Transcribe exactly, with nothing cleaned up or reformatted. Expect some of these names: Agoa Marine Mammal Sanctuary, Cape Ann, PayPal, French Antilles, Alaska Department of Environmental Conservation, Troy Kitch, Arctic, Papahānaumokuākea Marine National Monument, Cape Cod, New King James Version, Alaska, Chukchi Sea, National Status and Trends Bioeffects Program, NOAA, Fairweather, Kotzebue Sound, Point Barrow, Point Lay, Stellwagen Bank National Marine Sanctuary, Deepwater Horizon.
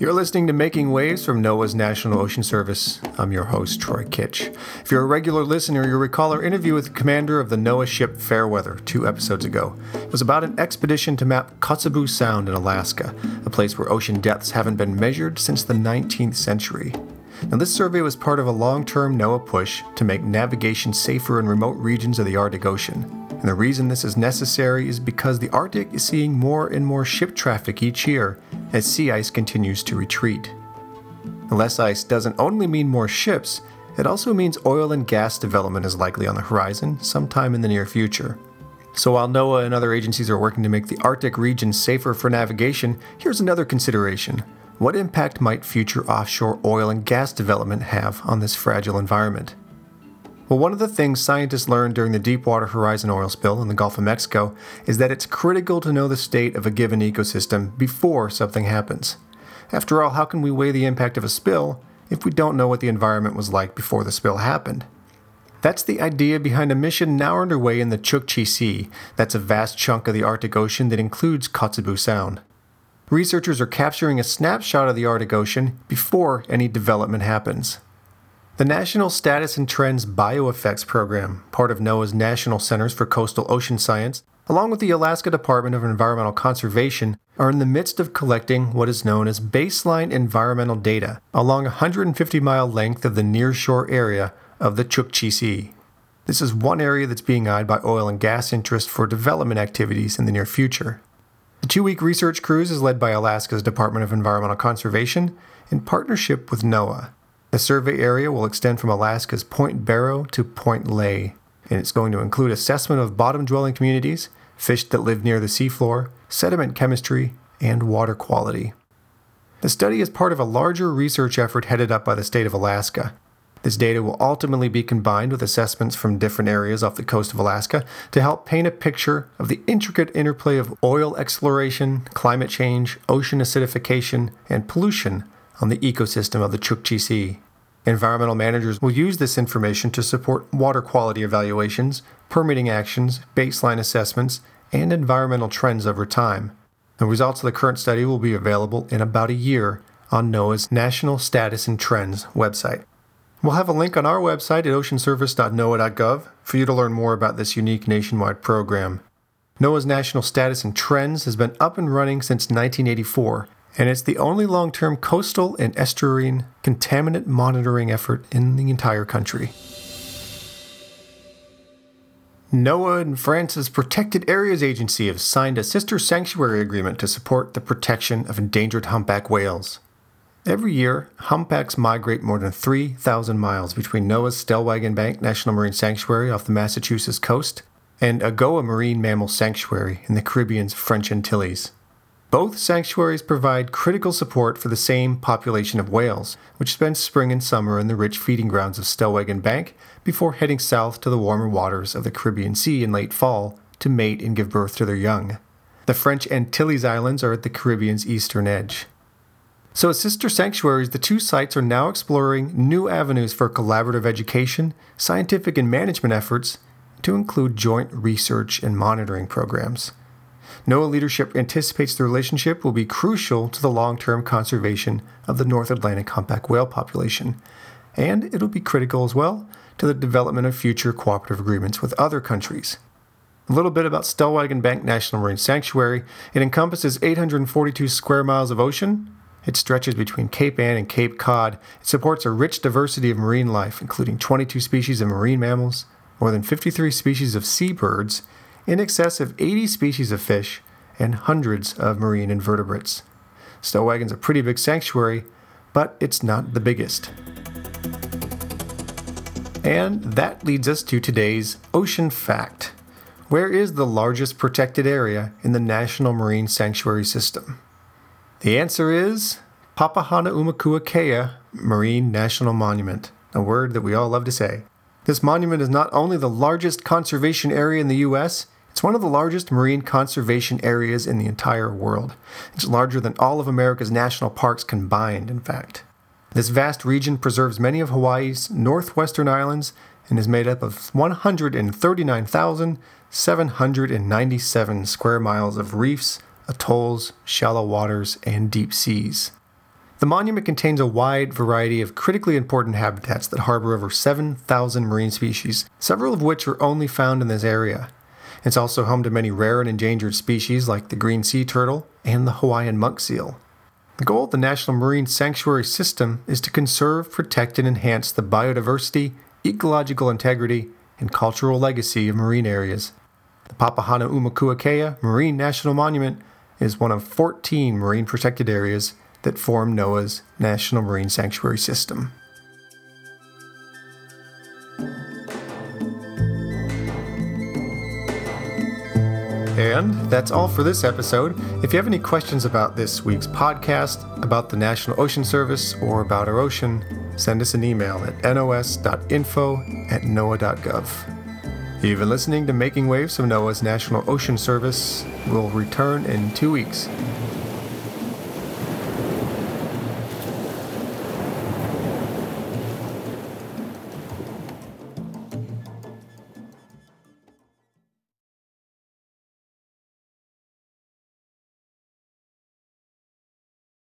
You're listening to Making Waves from NOAA's National Ocean Service. I'm your host, Troy Kitch. If you're a regular listener, you'll recall our interview with the commander of the NOAA ship Fairweather two episodes ago. It was about an expedition to map Kotzebue Sound in Alaska, a place where ocean depths haven't been measured since the nineteenth century. Now, this survey was part of a long-term NOAA push to make navigation safer in remote regions of the Arctic Ocean. And the reason this is necessary is because the Arctic is seeing more and more ship traffic each year as sea ice continues to retreat. Less ice doesn't only mean more ships, it also means oil and gas development is likely on the horizon sometime in the near future. So while NOAA and other agencies are working to make the Arctic region safer for navigation, here's another consideration. What impact might future offshore oil and gas development have on this fragile environment? Well, one of the things scientists learned during the Deepwater Horizon oil spill in the Gulf of Mexico is that it's critical to know the state of a given ecosystem before something happens. After all, how can we weigh the impact of a spill if we don't know what the environment was like before the spill happened? That's the idea behind a mission now underway in the Chukchi Sea. That's a vast chunk of the Arctic Ocean that includes Kotzebue Sound. Researchers are capturing a snapshot of the Arctic Ocean before any development happens. The National Status and Trends Bioeffects Program, part of NOAA's National Centers for Coastal Ocean Science, along with the Alaska Department of Environmental Conservation, are in the midst of collecting what is known as baseline environmental data along a one hundred fifty mile length of the nearshore area of the Chukchi Sea. This is one area that's being eyed by oil and gas interests for development activities in the near future. The two-week research cruise is led by Alaska's Department of Environmental Conservation in partnership with NOAA. The survey area will extend from Alaska's Point Barrow to Point Lay, and it's going to include assessment of bottom-dwelling communities, fish that live near the seafloor, sediment chemistry, and water quality. The study is part of a larger research effort headed up by the state of Alaska. This data will ultimately be combined with assessments from different areas off the coast of Alaska to help paint a picture of the intricate interplay of oil exploration, climate change, ocean acidification, and pollution on the ecosystem of the Chukchi Sea. Environmental managers will use this information to support water quality evaluations, permitting actions, baseline assessments, and environmental trends over time. The results of the current study will be available in about a year on NOAA's National Status and Trends website. We'll have a link on our website at ocean service dot noaa dot gov for you to learn more about this unique nationwide program. NOAA's National Status and Trends has been up and running since nineteen eighty-four, and it's the only long-term coastal and estuarine contaminant monitoring effort in the entire country. NOAA and France's Protected Areas Agency have signed a sister sanctuary agreement to support the protection of endangered humpback whales. Every year, humpbacks migrate more than three thousand miles between NOAA's Stellwagen Bank National Marine Sanctuary off the Massachusetts coast and Agoa Marine Mammal Sanctuary in the Caribbean's French Antilles. Both sanctuaries provide critical support for the same population of whales, which spend spring and summer in the rich feeding grounds of Stellwagen Bank before heading south to the warmer waters of the Caribbean Sea in late fall to mate and give birth to their young. The French Antilles Islands are at the Caribbean's eastern edge. So as sister sanctuaries, the two sites are now exploring new avenues for collaborative education, scientific and management efforts to include joint research and monitoring programs. NOAA leadership anticipates the relationship will be crucial to the long-term conservation of the North Atlantic humpback whale population, and it'll be critical as well to the development of future cooperative agreements with other countries. A little bit about Stellwagen Bank National Marine Sanctuary. It encompasses eight hundred forty-two square miles of ocean. It stretches between Cape Ann and Cape Cod. It supports a rich diversity of marine life, including twenty-two species of marine mammals, more than fifty-three species of seabirds, in excess of eighty species of fish, and hundreds of marine invertebrates. Stellwagen's a pretty big sanctuary, but it's not the biggest. And that leads us to today's Ocean Fact. Where is the largest protected area in the National Marine Sanctuary System? The answer is Papahānaumokuākea Marine National Monument, a word that we all love to say. This monument is not only the largest conservation area in the U S, it's one of the largest marine conservation areas in the entire world. It's larger than all of America's national parks combined, in fact. This vast region preserves many of Hawaii's northwestern islands and is made up of one hundred thirty-nine thousand seven hundred ninety-seven square miles of reefs, atolls, shallow waters, and deep seas. The monument contains a wide variety of critically important habitats that harbor over seven thousand marine species, several of which are only found in this area. It's also home to many rare and endangered species like the green sea turtle and the Hawaiian monk seal. The goal of the National Marine Sanctuary System is to conserve, protect, and enhance the biodiversity, ecological integrity, and cultural legacy of marine areas. The Papahānaumokuākea Marine National Monument is one of fourteen marine protected areas that form NOAA's National Marine Sanctuary System. And that's all for this episode. If you have any questions about this week's podcast, about the National Ocean Service, or about our ocean, send us an email at N O S dot info at N O A A dot gov. You've been listening to Making Waves from NOAA's National Ocean Service. We'll return in two weeks.